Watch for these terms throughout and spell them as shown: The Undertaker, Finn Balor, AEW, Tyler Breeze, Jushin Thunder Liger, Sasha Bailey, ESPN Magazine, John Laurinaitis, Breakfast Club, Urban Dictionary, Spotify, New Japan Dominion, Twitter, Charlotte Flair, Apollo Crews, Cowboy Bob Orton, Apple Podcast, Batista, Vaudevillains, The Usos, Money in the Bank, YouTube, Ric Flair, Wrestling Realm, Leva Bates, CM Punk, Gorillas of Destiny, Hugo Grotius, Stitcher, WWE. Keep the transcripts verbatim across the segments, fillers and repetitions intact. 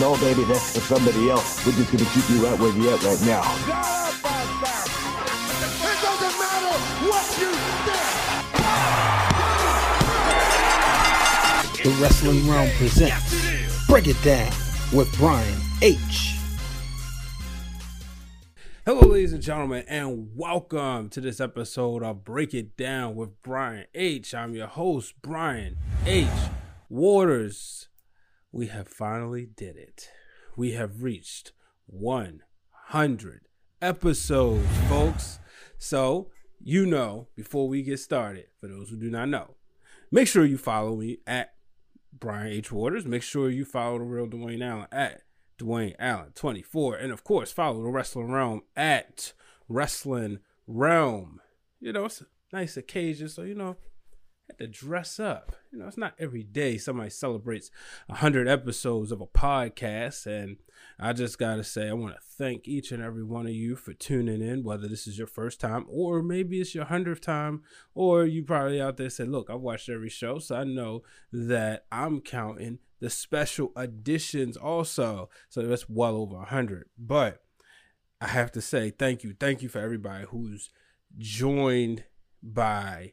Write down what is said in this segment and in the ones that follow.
No, baby, that's for somebody else. We're just going to keep you right where you're at right now. It doesn't matter what you think. The Wrestling Realm presents Break It Down with Brian H. Hello, ladies and gentlemen, and welcome to this episode of Break It Down with Brian H. I'm your host, Brian H. Waters. We have finally did it. We have reached one hundred episodes, folks. So, you know, before we get started, for those who do not know, make sure you follow me at Brian H. Waters. Make sure you follow The Real Dwayne Allen at Dwayne Allen twenty-four. And, of course, follow The Wrestling Realm at Wrestling Realm. You know, it's a nice occasion, so, you know, had to dress up. You know, it's not every day somebody celebrates one hundred episodes of a podcast, and I just gotta say I want to thank each and every one of you for tuning in, whether this is your first time or maybe it's your hundredth time, or you probably out there said, look, I've watched every show, so I know that I'm counting the special editions also, so that's well over one hundred. But I have to say thank you thank you for everybody who's joined by,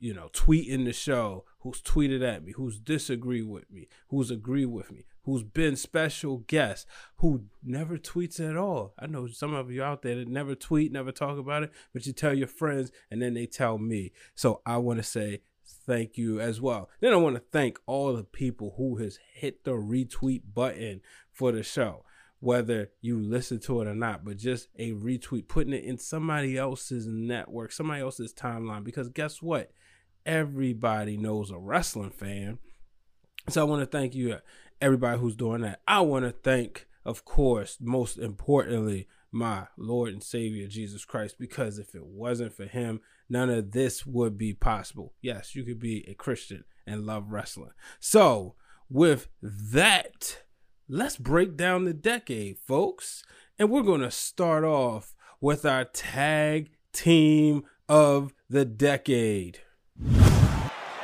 you know, tweeting the show, who's tweeted at me, who's disagreed with me, who's agreed with me, who's been special guests, who never tweets at all. I know some of you out there that never tweet, never talk about it, but you tell your friends and then they tell me. So I want to say thank you as well. Then I want to thank all the people who has hit the retweet button for the show, whether you listen to it or not, but just a retweet, putting it in somebody else's network, somebody else's timeline, because guess what? Everybody knows a wrestling fan. So I want to thank you, everybody who's doing that. I want to thank, of course, most importantly, my Lord and Savior, Jesus Christ, because if it wasn't for him, none of this would be possible. Yes, you could be a Christian and love wrestling. So with that, let's break down the decade, folks. And we're going to start off with our tag team of the decade.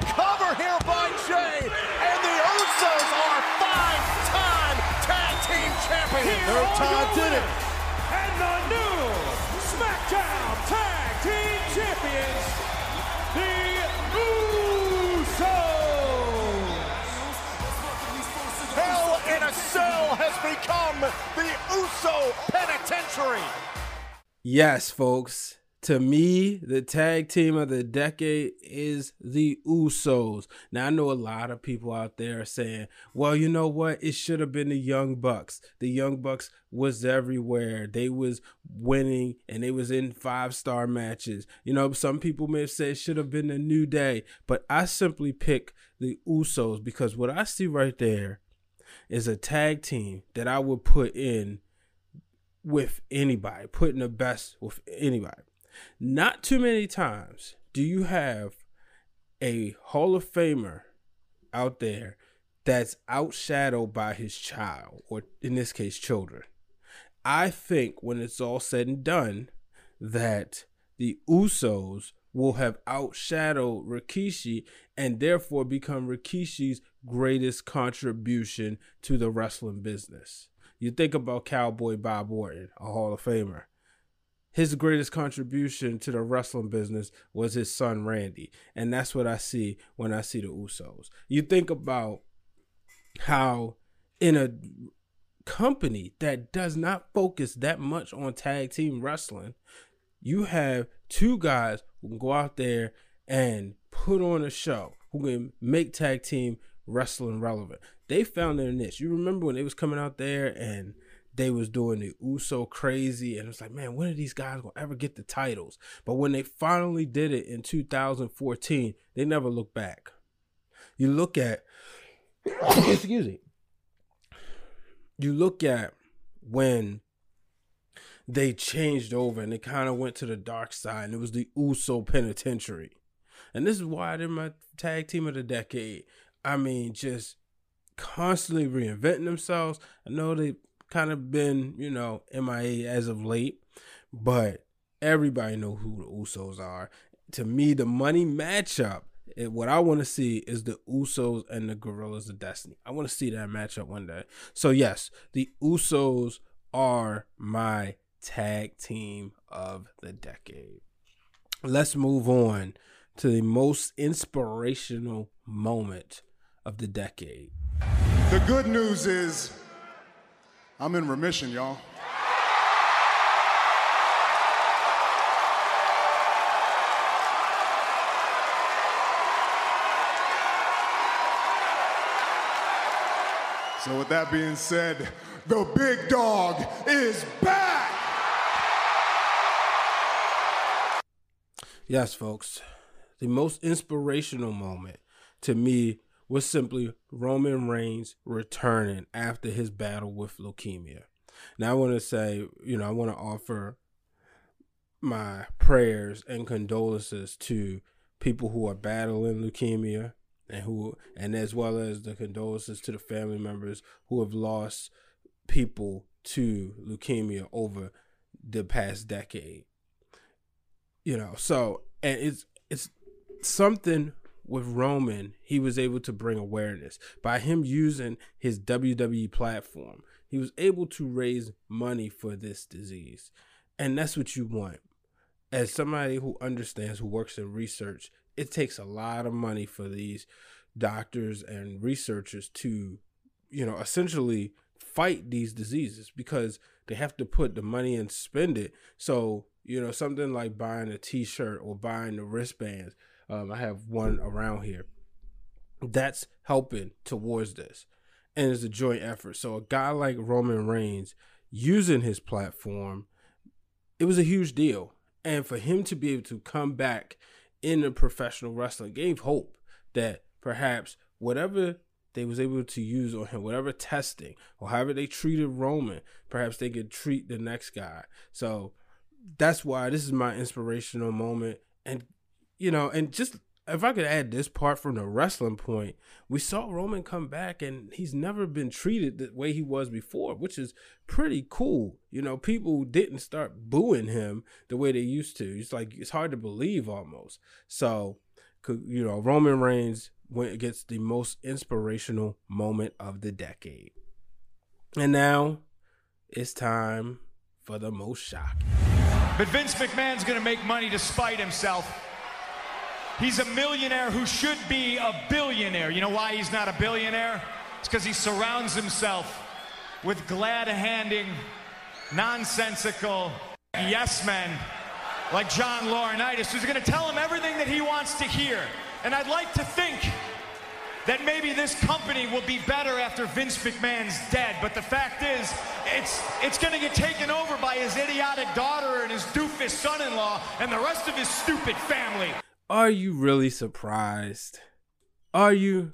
Cover here by Jay, and the Usos are five-time tag team champions. Third time did it. And the new SmackDown tag team champions, the Usos. Hell in a Cell has become the Uso Penitentiary. Yes, folks. To me, the tag team of the decade is the Usos. Now, I know a lot of people out there are saying, well, you know what? It should have been the Young Bucks. The Young Bucks was everywhere. They was winning, and they was in five-star matches. You know, some people may have said it should have been the New Day, but I simply pick the Usos because what I see right there is a tag team that I would put in with anybody, put in the best with anybody. Not too many times do you have a Hall of Famer out there that's outshadowed by his child, or in this case, children. I think when it's all said and done, that the Usos will have outshadowed Rikishi and therefore become Rikishi's greatest contribution to the wrestling business. You think about Cowboy Bob Orton, a Hall of Famer. His greatest contribution to the wrestling business was his son, Randy. And that's what I see when I see the Usos. You think about how in a company that does not focus that much on tag team wrestling, you have two guys who can go out there and put on a show, who can make tag team wrestling relevant. They found their niche. You remember when they was coming out there and they was doing the Uso crazy, and it's like, man, when are these guys gonna ever get the titles? But when they finally did it in two thousand fourteen, they never looked back. You look at, excuse me, you look at when they changed over and they kind of went to the dark side, and it was the Uso Penitentiary. And this is why they're my tag team of the decade. I mean, just constantly reinventing themselves. I know they've kind of been, you know, M I A as of late, but everybody knows who the Usos are. To me, the money matchup, it, what I want to see is the Usos and the Gorillas of Destiny. I want to see that matchup one day. So, yes, the Usos are my tag team of the decade. Let's move on to the most inspirational moment of the decade. The good news is I'm in remission, y'all. So with that being said, the big dog is back! Yes, folks. The most inspirational moment to me was simply Roman Reigns returning after his battle with leukemia. Now, I want to say, you know, I want to offer my prayers and condolences to people who are battling leukemia, and who, and as well as the condolences to the family members who have lost people to leukemia over the past decade. You know, so, and it's it's something with Roman. He was able to bring awareness by him using his W W E platform. He was able to raise money for this disease, and that's what you want. As somebody who understands, who works in research, it takes a lot of money for these doctors and researchers to, you know, essentially fight these diseases, because they have to put the money and spend it. So, you know, something like buying a t-shirt or buying the wristbands. Um, I have one around here that's helping towards this, and it's a joint effort. So a guy like Roman Reigns using his platform, it was a huge deal. And for him to be able to come back in the professional wrestling gave hope that perhaps whatever they was able to use on him, whatever testing or however they treated Roman, perhaps they could treat the next guy. So that's why this is my inspirational moment. And, you know, and just if I could add this part from the wrestling point, we saw Roman come back and he's never been treated the way he was before, which is pretty cool. You know, people didn't start booing him the way they used to. It's like, it's hard to believe almost. So, you know, Roman Reigns went, gets the most inspirational moment of the decade. And now it's time for the most shocking. But Vince McMahon's going to make money to spite himself. He's a millionaire who should be a billionaire. You know why he's not a billionaire? It's because he surrounds himself with glad-handing, nonsensical yes men like John Laurinaitis, who's going to tell him everything that he wants to hear. And I'd like to think that maybe this company will be better after Vince McMahon's dead. But the fact is, it's it's going to get taken over by his idiotic daughter and his doofus son-in-law and the rest of his stupid family. Are you really surprised? Are you?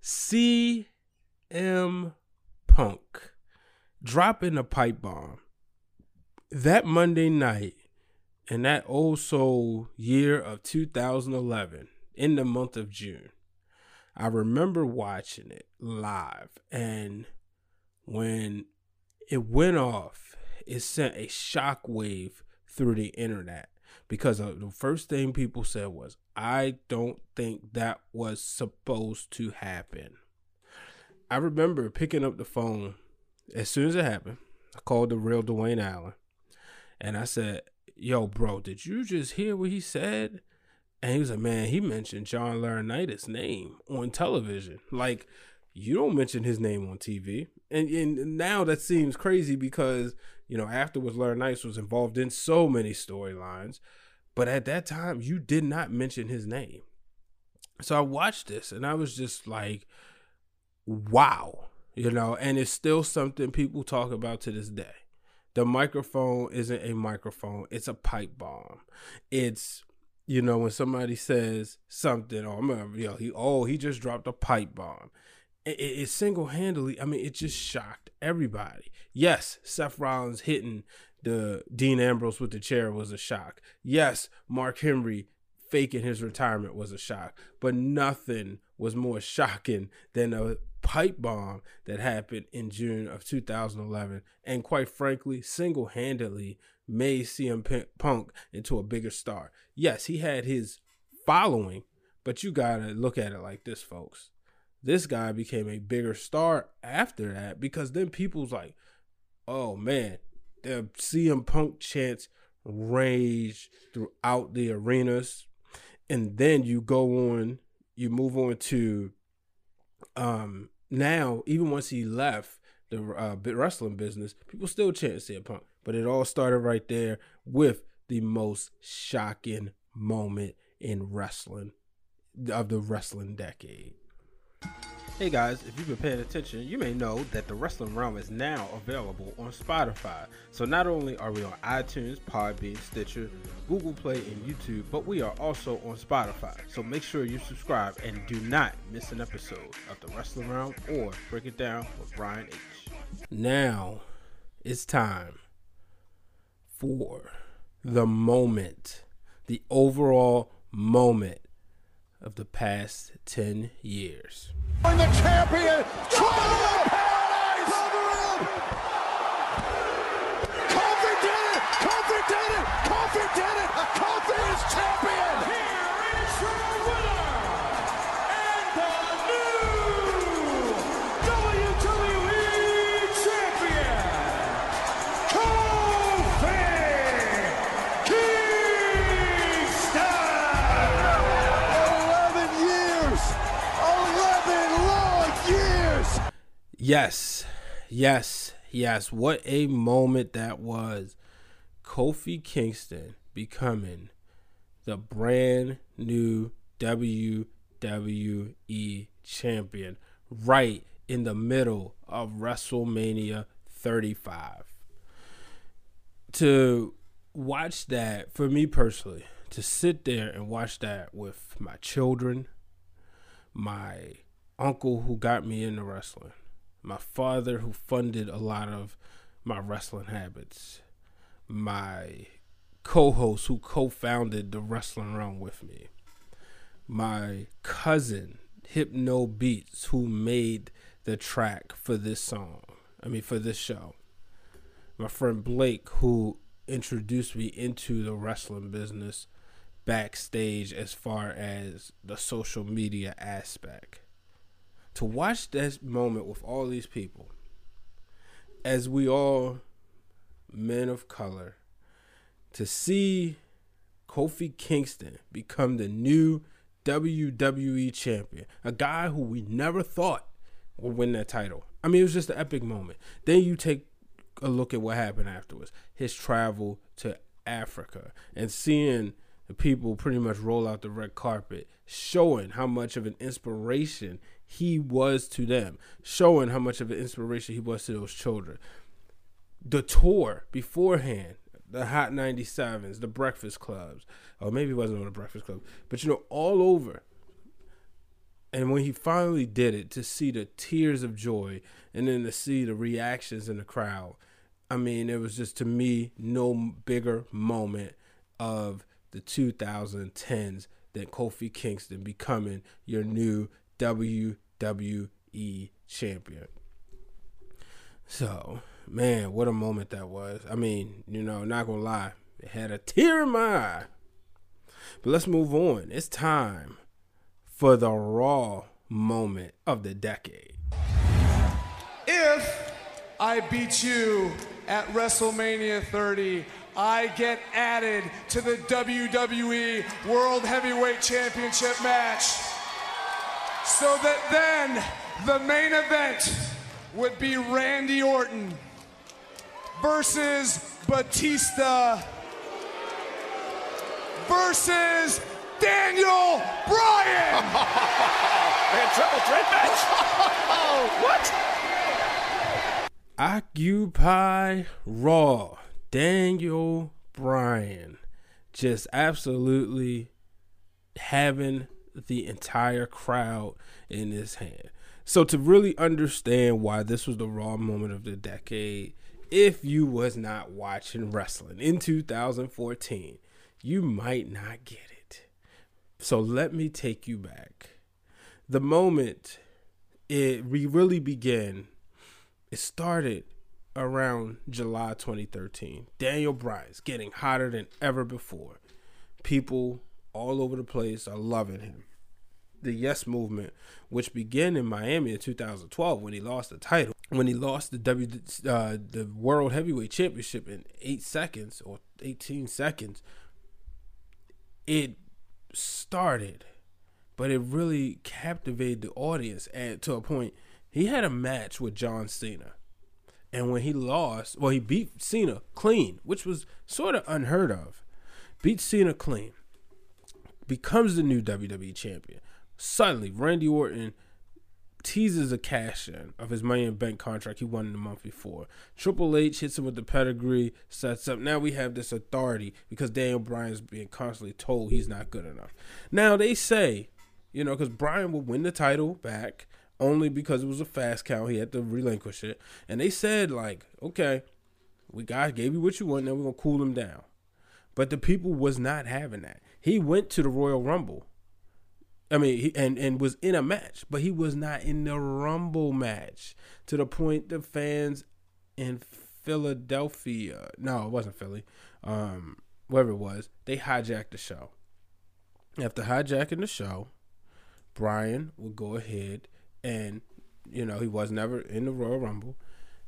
C M Punk dropping a pipe bomb that Monday night in that old soul year of two thousand eleven in the month of June. I remember watching it live, and when it went off, it sent a shockwave through the internet. Because the first thing people said was, I don't think that was supposed to happen. I remember picking up the phone as soon as it happened. I called the real Dwayne Allen. And I said, yo, bro, did you just hear what he said? And he was like, man, he mentioned John Laurinaitis' name on television. Like, you don't mention his name on T V. And, and now that seems crazy because, you know, afterwards, Laurinaitis was involved in so many storylines. But at that time, you did not mention his name. So I watched this and I was just like, wow, you know, and it's still something people talk about to this day. The microphone isn't a microphone. It's a pipe bomb. It's, you know, when somebody says something, or, you know, he, oh, he just dropped a pipe bomb. it, it single-handedly, I mean, it just shocked everybody. Yes, Seth Rollins hitting the Dean Ambrose with the chair was a shock. Yes, Mark Henry faking his retirement was a shock, but nothing was more shocking than a pipe bomb that happened in June of two thousand eleven, and quite frankly, single-handedly made C M Punk into a bigger star. Yes, he had his following, but you gotta look at it like this, folks. This guy became a bigger star after that, because then people's like, oh man, the C M Punk chants raged throughout the arenas. And then you go on, you move on to um now, even once he left the uh, wrestling business, people still chant C M Punk. But it all started right there with the most shocking moment in wrestling, of the wrestling decade. Hey guys, if you've been paying attention, you may know that the Wrestling Realm is now available on Spotify. So not only are we on iTunes, Podbean, Stitcher, Google Play, and YouTube, but we are also on Spotify. So make sure you subscribe and do not miss an episode of the Wrestling Realm or Break It Down with Brian H. Now it's time for the moment, the overall moment of the past ten years. And the champion, Triple Paradise! Kofi did it! Kofi did it! Kofi did it! Kofi is champion! Here is your winner, and the new W W E champion, Kofi Kingston! eleven years! eleven long years! Yes, yes, yes. What a moment that was. Kofi Kingston becoming the brand new W W E champion right in the middle of WrestleMania thirty-five. To watch that, for me personally, to sit there and watch that with my children, my uncle who got me into wrestling, my father who funded a lot of my wrestling habits, my co-host who co-founded the Wrestling Realm with me, my cousin Hypno Beats who made the track for this song, I mean for this show, my friend Blake who introduced me into the wrestling business backstage as far as the social media aspect. To watch this moment with all these people, as we all men of color, to see Kofi Kingston become the new W W E champion, a guy who we never thought would win that title. I mean, it was just an epic moment. Then you take a look at what happened afterwards, his travel to Africa, and seeing the people pretty much roll out the red carpet, showing how much of an inspiration he was to them, showing how much of an inspiration he was to those children. The tour beforehand, the Hot ninety-sevens, the Breakfast Clubs, or maybe it wasn't on the Breakfast Club, but you know, all over. And when he finally did it, to see the tears of joy and then to see the reactions in the crowd, I mean, it was just, to me, no bigger moment of the twenty tens than Kofi Kingston becoming your new W W E champion. So, man, what a moment that was. I mean, you know, not gonna lie, it had a tear in my eye. But let's move on. It's time for the Raw moment of the decade. If I beat you at WrestleMania thirty, I get added to the W W E World Heavyweight Championship match, so that then the main event would be Randy Orton versus Batista versus Daniel Bryan. Man, triple threat match. What? Occupy Raw. Daniel Bryan just absolutely having the entire crowd in his hand. So to really understand why this was the Raw moment of the decade, if you was not watching wrestling in two thousand fourteen, you might not get it. So let me take you back. The moment it we really began, it started around July twenty thirteen. Daniel Bryan's getting hotter than ever before. People all over the place are loving him. The Yes Movement, which began in Miami in two thousand twelve when he lost the title, when he lost the W uh, the World Heavyweight Championship in eight seconds or eighteen seconds. It started, but it really captivated the audience and to a point. He had a match with John Cena, and when he lost, well, he beat Cena clean, which was sort of unheard of. Beat Cena clean, becomes the new W W E champion. Suddenly, Randy Orton teases a cash-in of his Money in the Bank contract he won in the month before. Triple H hits him with the pedigree, sets up. Now we have this authority because Daniel Bryan's being constantly told he's not good enough. Now they say, you know, because Bryan will win the title back only because it was a fast count. He had to relinquish it. And they said, like, okay, we God gave you what you want. Now we're going to cool him down. But the people was not having that. He went to the Royal Rumble. I mean, he, and, and was in a match, but he was not in the Rumble match to the point the fans in Philadelphia, no, it wasn't Philly, um, wherever it was, they hijacked the show. After hijacking the show, Bryan would go ahead and, you know, he was never in the Royal Rumble,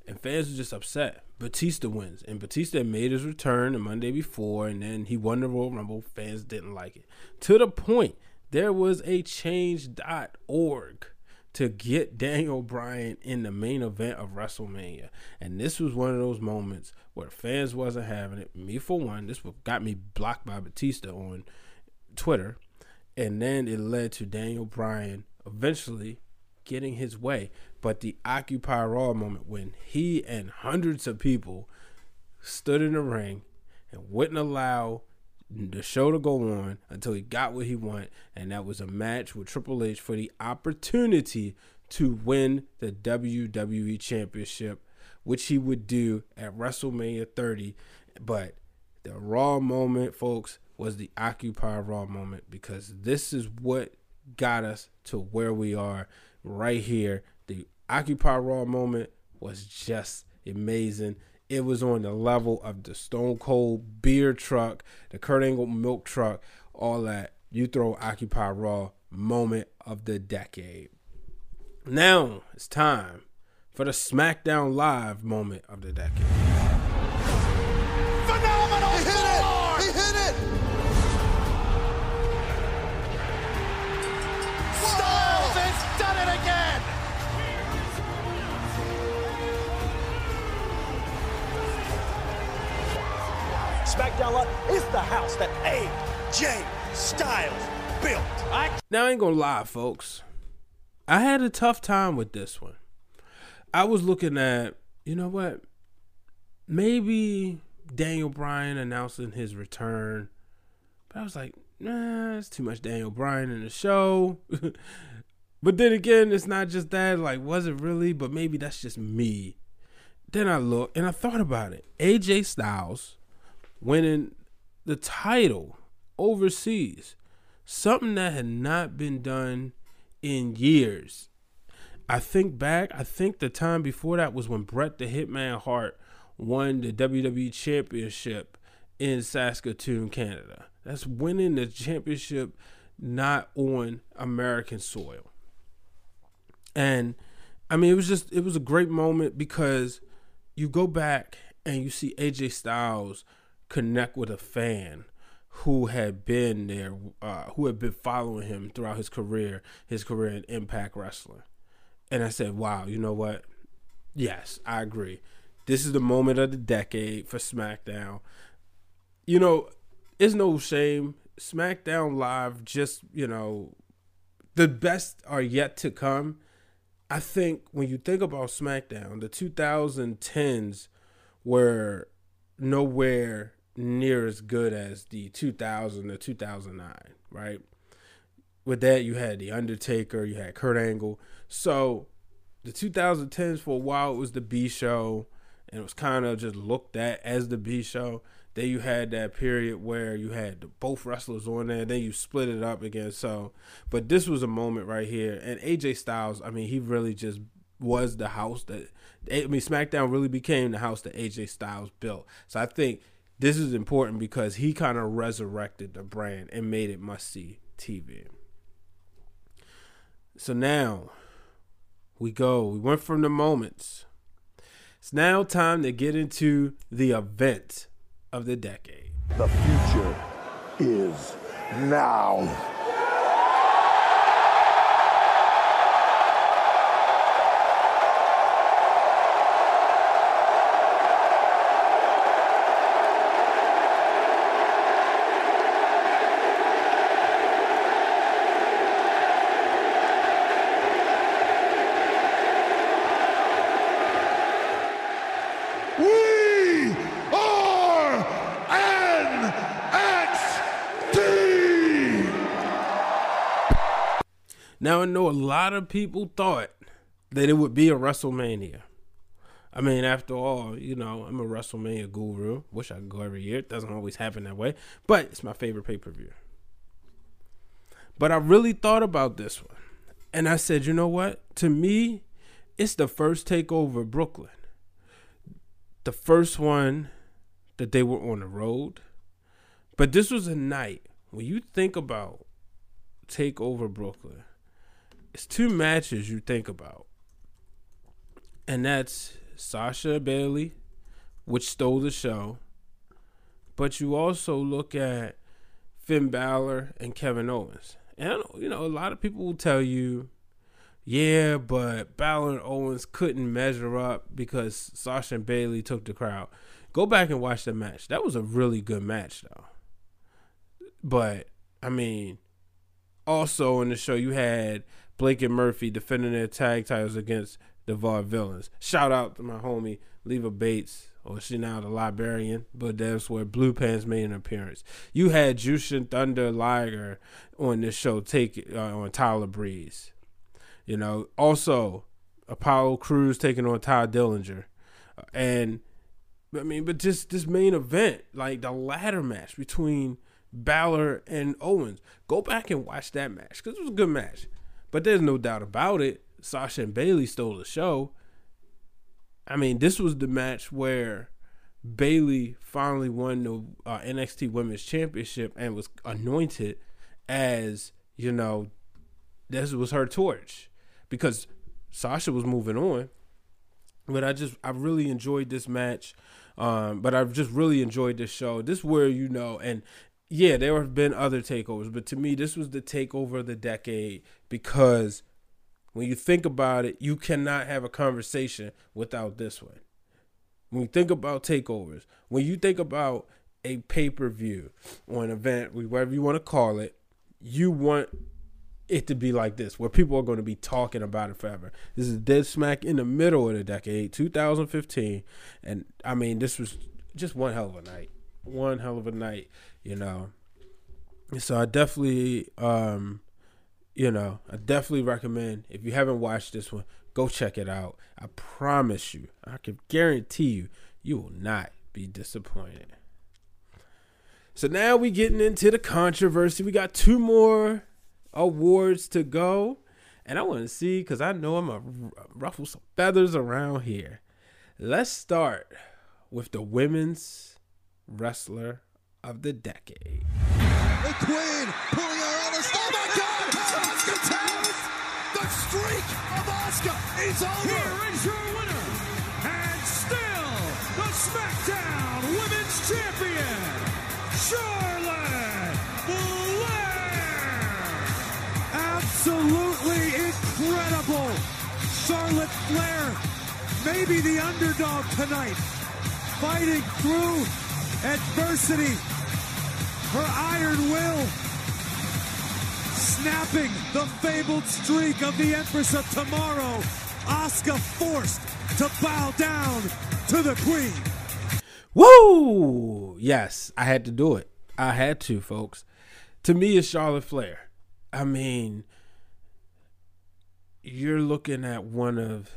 and fans were just upset. Batista wins, and Batista made his return the Monday before, and then he won the Royal Rumble. Fans didn't like it. To the point, there was a change dot org to get Daniel Bryan in the main event of WrestleMania. And this was one of those moments where fans wasn't having it. Me, for one, this got me blocked by Batista on Twitter. And then it led to Daniel Bryan eventually getting his way. But the Occupy Raw moment when he and hundreds of people stood in the ring and wouldn't allow the show to go on until he got what he wanted, and that was a match with Triple H for the opportunity to win the W W E Championship, which he would do at WrestleMania thirty. But the Raw moment, folks, was the Occupy Raw moment, because this is what got us to where we are right here. The Occupy Raw moment was just amazing. It was on the level of the Stone Cold beer truck, the Kurt Angle milk truck, all that. You throw Occupy Raw moment of the decade. Now it's time for the SmackDown Live moment of the decade. Phenomenal! He hit it! He hit it! Styles has done it again! SmackDown Live is the house that A J Styles built. I- now, I ain't gonna lie, folks. I had a tough time with this one. I was looking at, you know what? Maybe Daniel Bryan announcing his return. But I was like, nah, it's too much Daniel Bryan in the show. But then again, it's not just that. Like, was it really? But maybe that's just me. Then I looked and I thought about it. A J Styles winning the title overseas, something that had not been done in years. I think back, I think the time before that was when Bret the Hitman Hart won the W W E Championship in Saskatoon, Canada. That's winning the championship not on American soil. And I mean, it was just, it was a great moment because you go back and you see A J Styles connect with a fan who had been there, uh, who had been following him throughout his career, his career in Impact Wrestling. And I said, wow, you know what? Yes, I agree. This is the moment of the decade for SmackDown. You know, it's no shame. SmackDown Live, just, you know, the best are yet to come. I think when you think about SmackDown, the twenty tens were nowhere near as good as the two thousand or two thousand nine, right? with that, you had The Undertaker, you had Kurt Angle. So the two thousand tens for a while, it was the B show, and it was kind of just looked at as the B show. Then you had that period where you had the, both wrestlers on there. Then you split it up again. So, but this was a moment right here. And A J Styles, I mean, he really just was the house that, I mean, SmackDown really became the house that A J Styles built. So I think this is important because he kind of resurrected the brand and made it must-see T V. So now we go. We went from the moments. It's now time to get into the event of the decade. The future is now. Now, I know a lot of people thought that it would be a WrestleMania. I mean, after all, you know, I'm a WrestleMania guru. Wish I could go every year. It doesn't always happen that way. But it's my favorite pay-per-view. But I really thought about this one. And I said, you know what? To me, it's the first TakeOver Brooklyn. The first one that they were on the road. But this was a night, when you think about TakeOver Brooklyn, it's two matches you think about. And that's Sasha Bailey, which stole the show. But you also look at Finn Balor and Kevin Owens. And, you know, a lot of people will tell you, yeah, but Balor and Owens couldn't measure up because Sasha and Bailey took the crowd. Go back and watch the match. That was a really good match, though. But, I mean, also in the show, you had Blake and Murphy defending their tag titles against the Vaudevillains. Shout out to my homie, Leva Bates, or she now the librarian, but that's where Blue Pants made an appearance. You had Jushin Thunder Liger on this show, take uh, on Tyler Breeze. You know, also Apollo Crews taking on Ty Dillinger. And, I mean, but just this main event, like the ladder match between Balor and Owens. Go back and watch that match because it was a good match. But there's no doubt about it, Sasha and Bailey stole the show. I mean, this was the match where Bailey finally won the uh, N X T Women's Championship and was anointed as, you know, this was her torch because Sasha was moving on. But I just, I really enjoyed this match. Um, but I've just really enjoyed this show. This where, you know, and yeah, there have been other takeovers, but to me, this was the takeover of the decade because when you think about it, you cannot have a conversation without this one. When you think about takeovers, when you think about a pay-per-view or an event, whatever you want to call it, you want it to be like this, where people are going to be talking about it forever. This is dead smack in the middle of the decade, two thousand fifteen, and I mean, this was just one hell of a night. One hell of a night, you know. So I definitely, um, you know, I definitely recommend, if you haven't watched this one, go check it out. I promise you, I can guarantee you, you will not be disappointed. So now we getting into the controversy. We got two more awards to go. And I want to see, because I know I'm going to ruffle some feathers around here. Let's start with the women's wrestler of the decade. The Queen pulling her on us. Oh my God! Asuka Towns! The streak of Asuka is over. Here is your winner, and still the SmackDown Women's Champion, Charlotte Flair. Absolutely incredible. Charlotte Flair, maybe the underdog tonight, fighting through adversity, her iron will, snapping the fabled streak of the Empress of Tomorrow, Asuka forced to bow down to the Queen. Woo! Yes, I had to do it. I had to, folks. To me, it's Charlotte Flair. I mean, you're looking at one of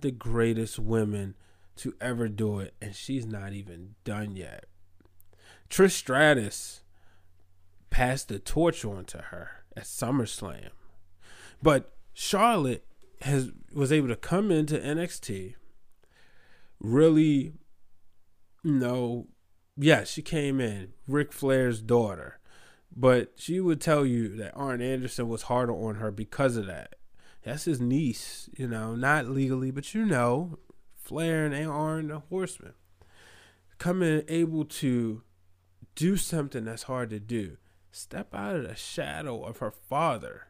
the greatest women to ever do it, and she's not even done yet. Trish Stratus passed the torch on to her at SummerSlam. But Charlotte has was able to come into N X T, really, you know, yeah, she came in, Ric Flair's daughter. But she would tell you that Arn Anderson was harder on her because of that. That's his niece, you know, not legally, but you know, Flair and Arn, the Horseman. Come in able to do something that's hard to do. Step out of the shadow of her father.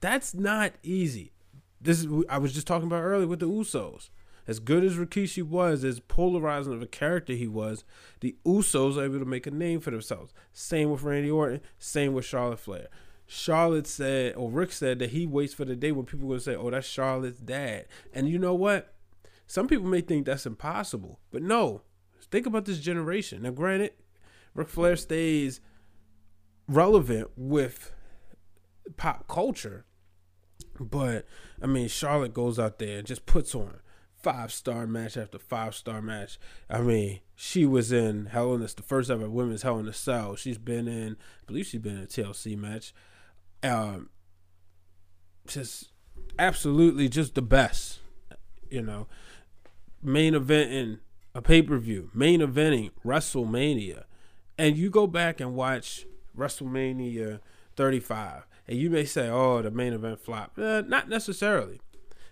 That's not easy. This is I was just talking about earlier with the Usos. As good as Rikishi was, as polarizing of a character he was, the Usos are able to make a name for themselves. Same with Randy Orton. Same with Charlotte Flair. Charlotte said, or Rick said, that he waits for the day when people are going to say, oh, that's Charlotte's dad. And you know what? Some people may think that's impossible. But no. Think about this generation. Now, granted, Ric Flair stays relevant with pop culture. But, I mean, Charlotte goes out there and just puts on five-star match after five-star match. I mean, she was in Hell in a, the first ever women's Hell in a Cell. She's been in, I believe she's been in a T L C match. Um, just absolutely just the best, you know. Main event in a pay-per-view. Main eventing WrestleMania. And you go back and watch WrestleMania thirty-five. And you may say, oh, the main event flopped. Eh, not necessarily.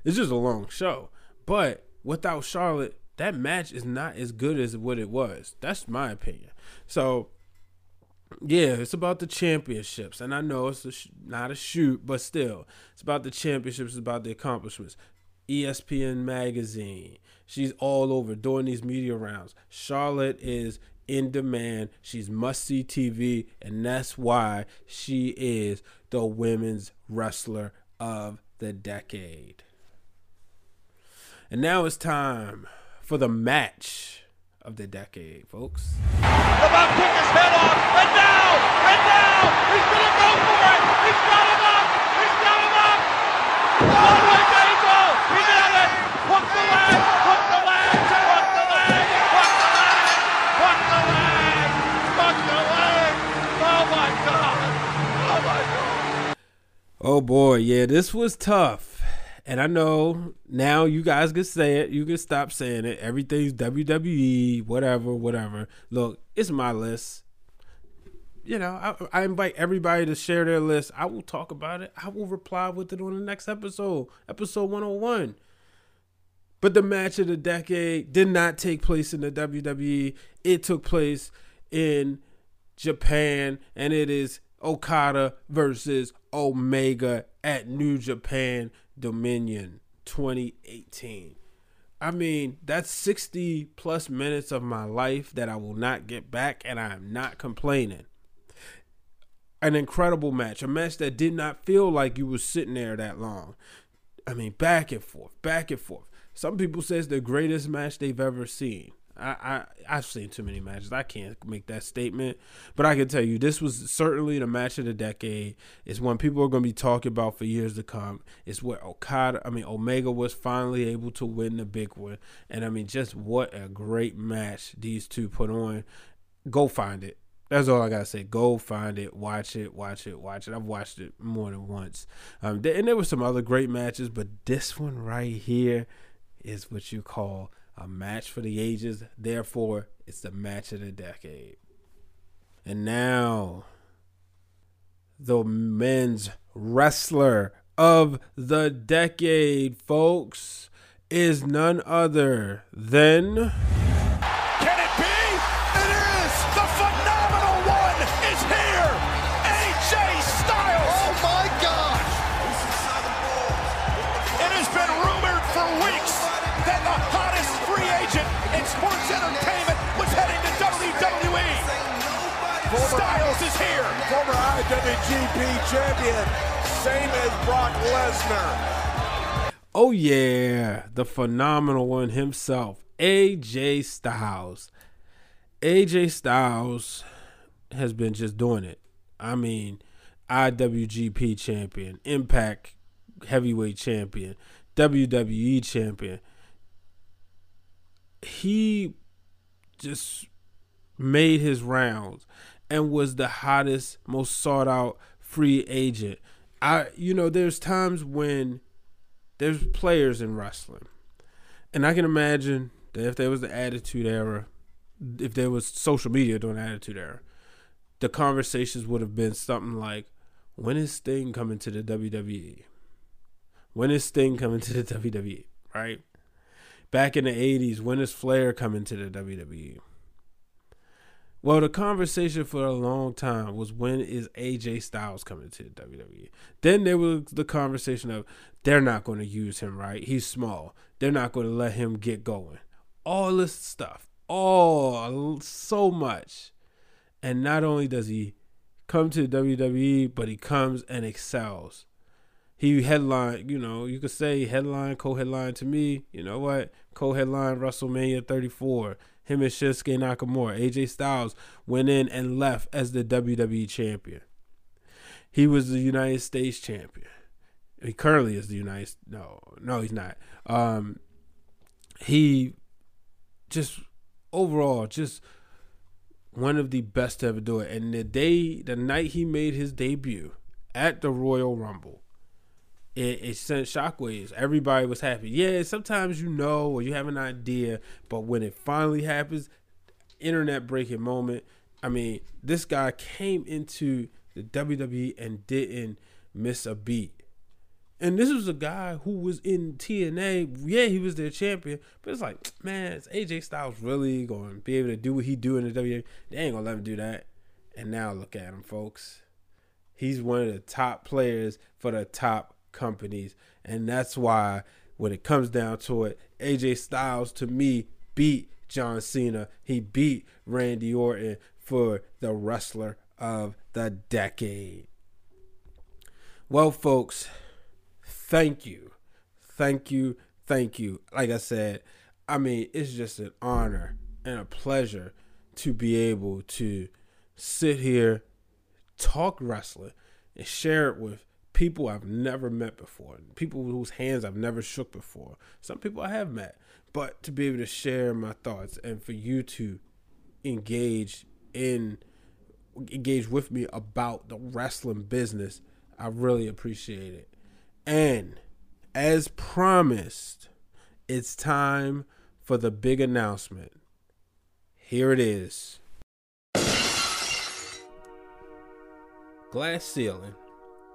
It's just a long show. But without Charlotte, that match is not as good as what it was. That's my opinion. So, yeah, it's about the championships. And I know it's a sh- not a shoot, but still. It's about the championships. It's about the accomplishments. E S P N magazine. She's all over doing these media rounds. Charlotte is in demand. She's must-see T V. And that's why she is the women's wrestler of the decade. And now it's time for the match of the decade, folks. The Bob took his head off, and now, and now, he's going to go for it. He's got him up. He's got him up. Always Angle. He did it. Hook the leg. Hook the leg. Hook the leg. Hook the leg. Hook the leg. Hook the leg. Oh, my God. Oh, my God. Oh, boy. Yeah, this was tough. And I know now you guys can say it. You can stop saying it. Everything's W W E, whatever, whatever. Look, it's my list. You know, I, I invite everybody to share their list. I will talk about it. I will reply with it on the next episode, episode one oh one. But the match of the decade did not take place in the W W E. It took place in Japan, and it is Okada versus Omega at New Japan Dominion twenty eighteen. I mean, that's sixty plus minutes of my life that I will not get back, and I am not complaining. An incredible match, a match that did not feel like you were sitting there that long. I mean, back and forth, back and forth. Some people say it's the greatest match they've ever seen. I, I, I've seen too many matches. I can't make that statement. But I can tell you, this was certainly the match of the decade. It's one people are going to be talking about for years to come. It's what Okada, I mean, Omega was finally able to win the big one. And, I mean, just what a great match these two put on. Go find it. That's all I got to say. Go find it. Watch it. Watch it. Watch it. I've watched it more than once. Um, And there were some other great matches, but this one right here is what you call a match for the ages. Therefore, it's the match of the decade. And now, the men's wrestler of the decade, folks, is none other than... Can it be? It is! The phenomenal one is here! A J Styles! Oh, my gosh! It has been rumored for weeks that the hottest free agent in sports entertainment was heading to W W E. Styles is here. Former I W G P champion, same as Brock Lesnar. Oh yeah, the phenomenal one himself, A J Styles. A J Styles has been just doing it. I mean, I W G P champion, Impact heavyweight champion, W W E champion. He just made his rounds and was the hottest, most sought out free agent. I, you know, there's times when there's players in wrestling, and I can imagine that if there was the Attitude Era, if there was social media during the Attitude Era, the conversations would have been something like, when is Sting coming to the W W E? When is Sting coming to the W W E, right? Back in the eighties, when is Flair coming to the W W E? Well, the conversation for a long time was, when is A J Styles coming to the W W E? Then there was the conversation of, they're not going to use him, right? He's small. They're not going to let him get going. All this stuff. Oh, so much. And not only does he come to the W W E, but he comes and excels. He headlined, you know, you could say headline, co-headline to me. You know what? Co-headline WrestleMania thirty-four. Him and Shinsuke Nakamura. A J Styles went in and left as the W W E champion. He was the United States champion. He currently is the United States. No, no, he's not. Um, he just overall just one of the best to ever do it. And the day, the night he made his debut at the Royal Rumble, It, it sent shockwaves. Everybody was happy. Yeah, sometimes you know or you have an idea, but when it finally happens, internet breaking moment. I mean, this guy came into the W W E and didn't miss a beat. And this was a guy who was in T N A. Yeah, he was their champion, but it's like, man, is A J Styles really going to be able to do what he do in the W W E? They ain't going to let him do that. And now look at him, folks. He's one of the top players for the top companies, and that's why when it comes down to it, A J Styles to me beat John Cena. He beat Randy Orton for the wrestler of the decade. Well, folks, thank you, thank you, thank you. Like I said, I mean, it's just an honor and a pleasure to be able to sit here, talk wrestling, and share it with people I've never met before, people whose hands I've never shook before, some people I have met, but to be able to share my thoughts and for you to engage in, engage with me about the wrestling business, I really appreciate it. And as promised, it's time for the big announcement. Here it is. Glass ceiling.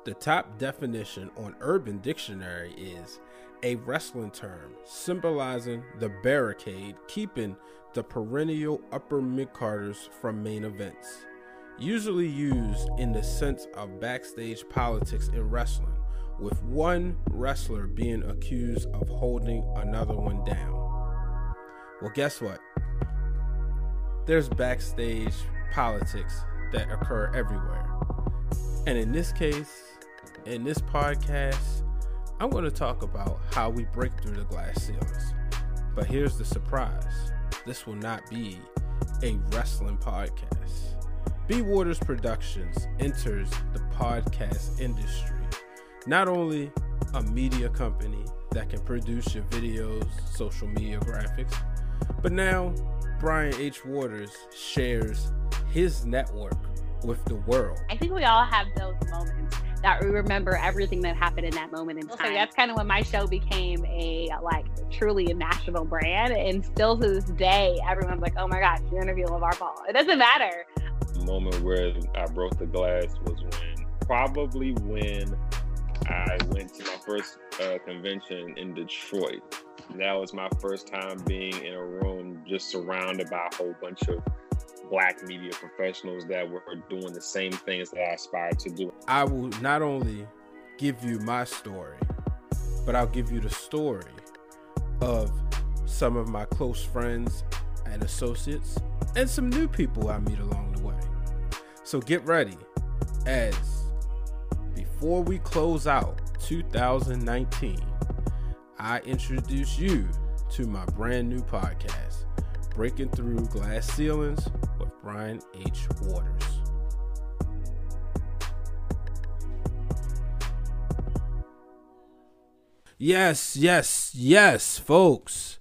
The top definition on Urban Dictionary is a wrestling term symbolizing the barricade keeping the perennial upper mid-carders from main events. Usually used in the sense of backstage politics in wrestling, with one wrestler being accused of holding another one down. Well, guess what? There's backstage politics that occur everywhere. And in this case, in this podcast, I'm going to talk about how we break through the glass ceilings. But here's the surprise. This will not be a wrestling podcast. B. Waters Productions enters the podcast industry. Not only a media company that can produce your videos, social media graphics, but now Brian H. Waters shares his network with the world. I think we all have those moments that we remember everything that happened in that moment in time. So that's kind of when my show became a like truly a national brand, and still to this day everyone's like, oh my gosh, the interview of LeVar Ball. It doesn't matter. The moment where I broke the glass was when probably when I went to my first uh, convention in Detroit. That was my first time being in a room just surrounded by a whole bunch of Black media professionals that were doing the same things that I aspire to do. I will not only give you my story, but I'll give you the story of some of my close friends and associates and some new people I meet along the way. So get ready as before we close out two thousand nineteen, I introduce you to my brand new podcast, Breaking Through Glass Ceilings with Brian H. Waters. Yes, yes, yes, folks.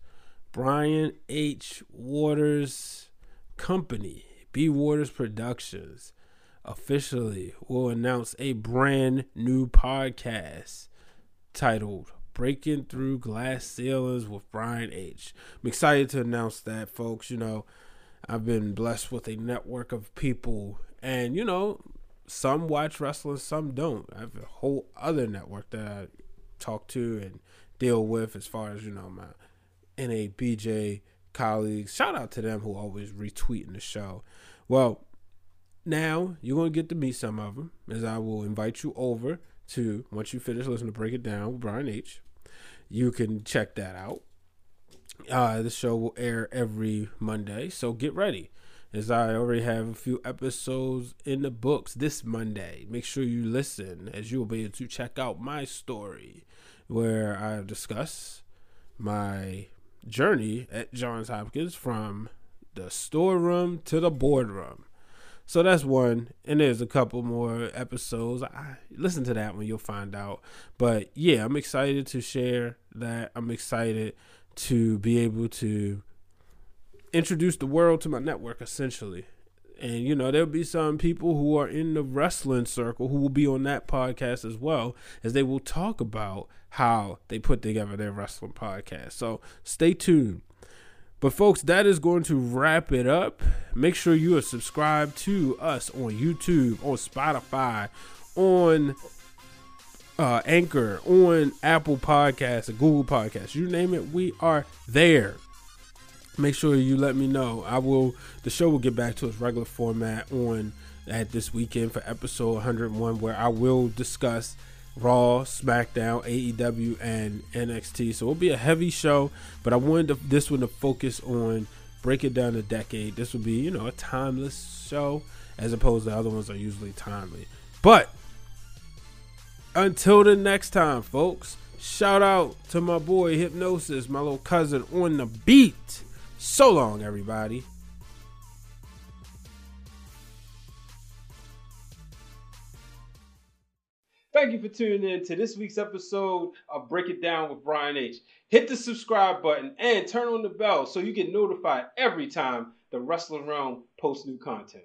Brian H. Waters Company, B. Waters Productions, officially will announce a brand new podcast titled Breaking Through Glass Ceilings with Brian H. I'm excited to announce that, folks. You know, I've been blessed with a network of people, and, you know, some watch wrestling, some don't. I have a whole other network that I talk to and deal with as far as, you know, my N A B J colleagues. Shout out to them who always retweeting the show. Well, now you're going to get to meet some of them, as I will invite you over to, once you finish listening to Break It Down with Brian H. You can check that out. Uh, the show will air every Monday, so get ready, as I already have a few episodes in the books this Monday. Make sure you listen, as you will be able to check out my story, where I discuss my journey at Johns Hopkins from the storeroom to the boardroom. So that's one, and there's a couple more episodes. I, listen to that one, you'll find out. But yeah, I'm excited to share that. I'm excited to be able to introduce the world to my network, essentially. And, you know, there'll be some people who are in the wrestling circle who will be on that podcast as well, as they will talk about how they put together their wrestling podcast. So stay tuned. But, folks, that is going to wrap it up. Make sure you are subscribed to us on YouTube, on Spotify, on uh, Anchor, on Apple Podcasts, and Google Podcasts. You name it, we are there. Make sure you let me know. I will. The show will get back to its regular format on at this weekend for episode one oh one, where I will discuss Raw, SmackDown, A E W, and N X T. So it'll be a heavy show, but I wanted to, this one to focus on Break It Down a Decade. This will be, you know, a timeless show, as opposed to the other ones are usually timely. But until the next time, folks, shout out to my boy Hypnosis, my little cousin on the beat. So long, everybody. Thank you for tuning in to this week's episode of Break It Down with Brian H. Hit the subscribe button and turn on the bell so you get notified every time the Wrestling Realm posts new content.